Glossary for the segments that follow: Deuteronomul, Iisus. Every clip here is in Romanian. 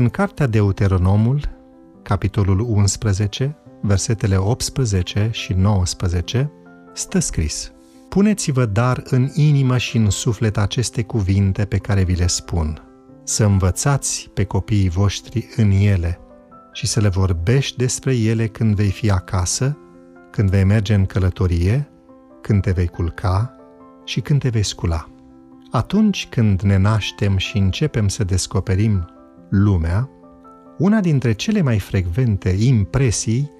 În cartea Deuteronomul, capitolul 11, versetele 18 și 19, stă scris: Puneți-vă dar în inimă și în suflet aceste cuvinte pe care vi le spun, să învățați pe copiii voștri în ele și să le vorbești despre ele când vei fi acasă, când vei merge în călătorie, când te vei culca și când te vei scula. Atunci când ne naștem și începem să descoperim lumea, una dintre cele mai frecvente impresii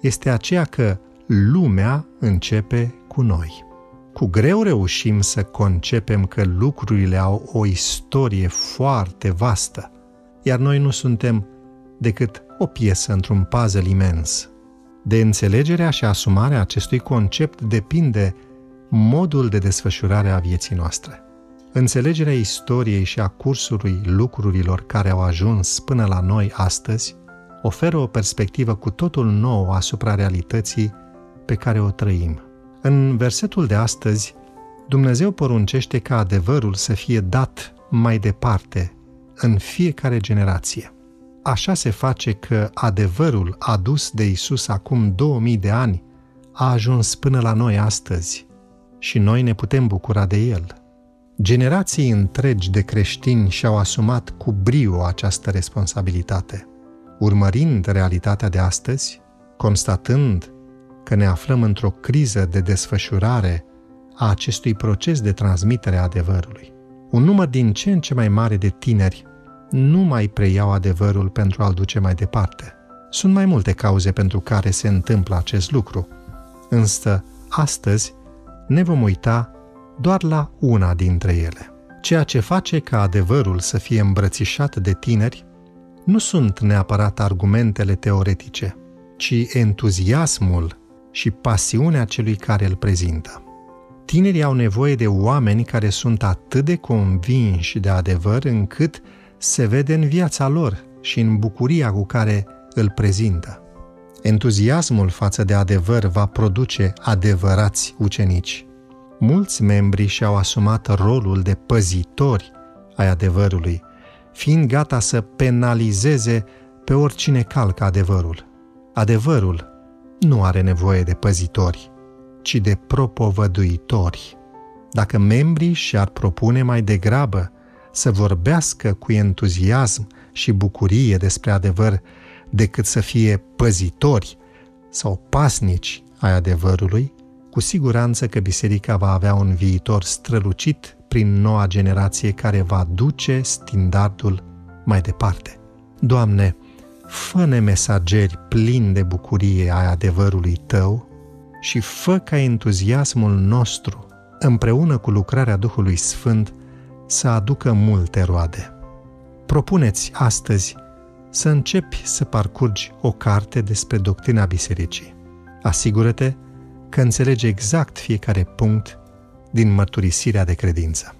este aceea că lumea începe cu noi. Cu greu reușim să concepem că lucrurile au o istorie foarte vastă, iar noi nu suntem decât o piesă într-un puzzle imens. De înțelegerea și asumarea acestui concept depinde modul de desfășurare a vieții noastre. Înțelegerea istoriei și a cursului lucrurilor care au ajuns până la noi astăzi oferă o perspectivă cu totul nouă asupra realității pe care o trăim. În versetul de astăzi, Dumnezeu poruncește ca adevărul să fie dat mai departe, în fiecare generație. Așa se face că adevărul adus de Iisus acum 2000 de ani a ajuns până la noi astăzi și noi ne putem bucura de el. Generații întregi de creștini și-au asumat cu brio această responsabilitate. Urmărind realitatea de astăzi, constatând că ne aflăm într-o criză de desfășurare a acestui proces de transmitere a adevărului, un număr din ce în ce mai mare de tineri nu mai preiau adevărul pentru a-l duce mai departe. Sunt mai multe cauze pentru care se întâmplă acest lucru, însă astăzi ne vom uita doar la una dintre ele. Ceea ce face ca adevărul să fie îmbrățișat de tineri nu sunt neapărat argumentele teoretice, ci entuziasmul și pasiunea celui care îl prezintă. Tinerii au nevoie de oameni care sunt atât de convinși de adevăr încât se vede în viața lor și în bucuria cu care îl prezintă. Entuziasmul față de adevăr va produce adevărați ucenici. Mulți membri și-au asumat rolul de păzitori ai adevărului, fiind gata să penalizeze pe oricine calcă adevărul. Adevărul nu are nevoie de păzitori, ci de propovăduitori. Dacă membrii și-ar propune mai degrabă să vorbească cu entuziasm și bucurie despre adevăr decât să fie păzitori sau pasnici ai adevărului, cu siguranță că biserica va avea un viitor strălucit prin noua generație care va duce standardul mai departe. Doamne, fă-ne mesageri plini de bucurie ai adevărului Tău și fă ca entuziasmul nostru, împreună cu lucrarea Duhului Sfânt, să aducă multe roade. Propuneți astăzi să începi să parcurgi o carte despre doctrina bisericii. Asigură-te că înțelege exact fiecare punct din mărturisirea de credință.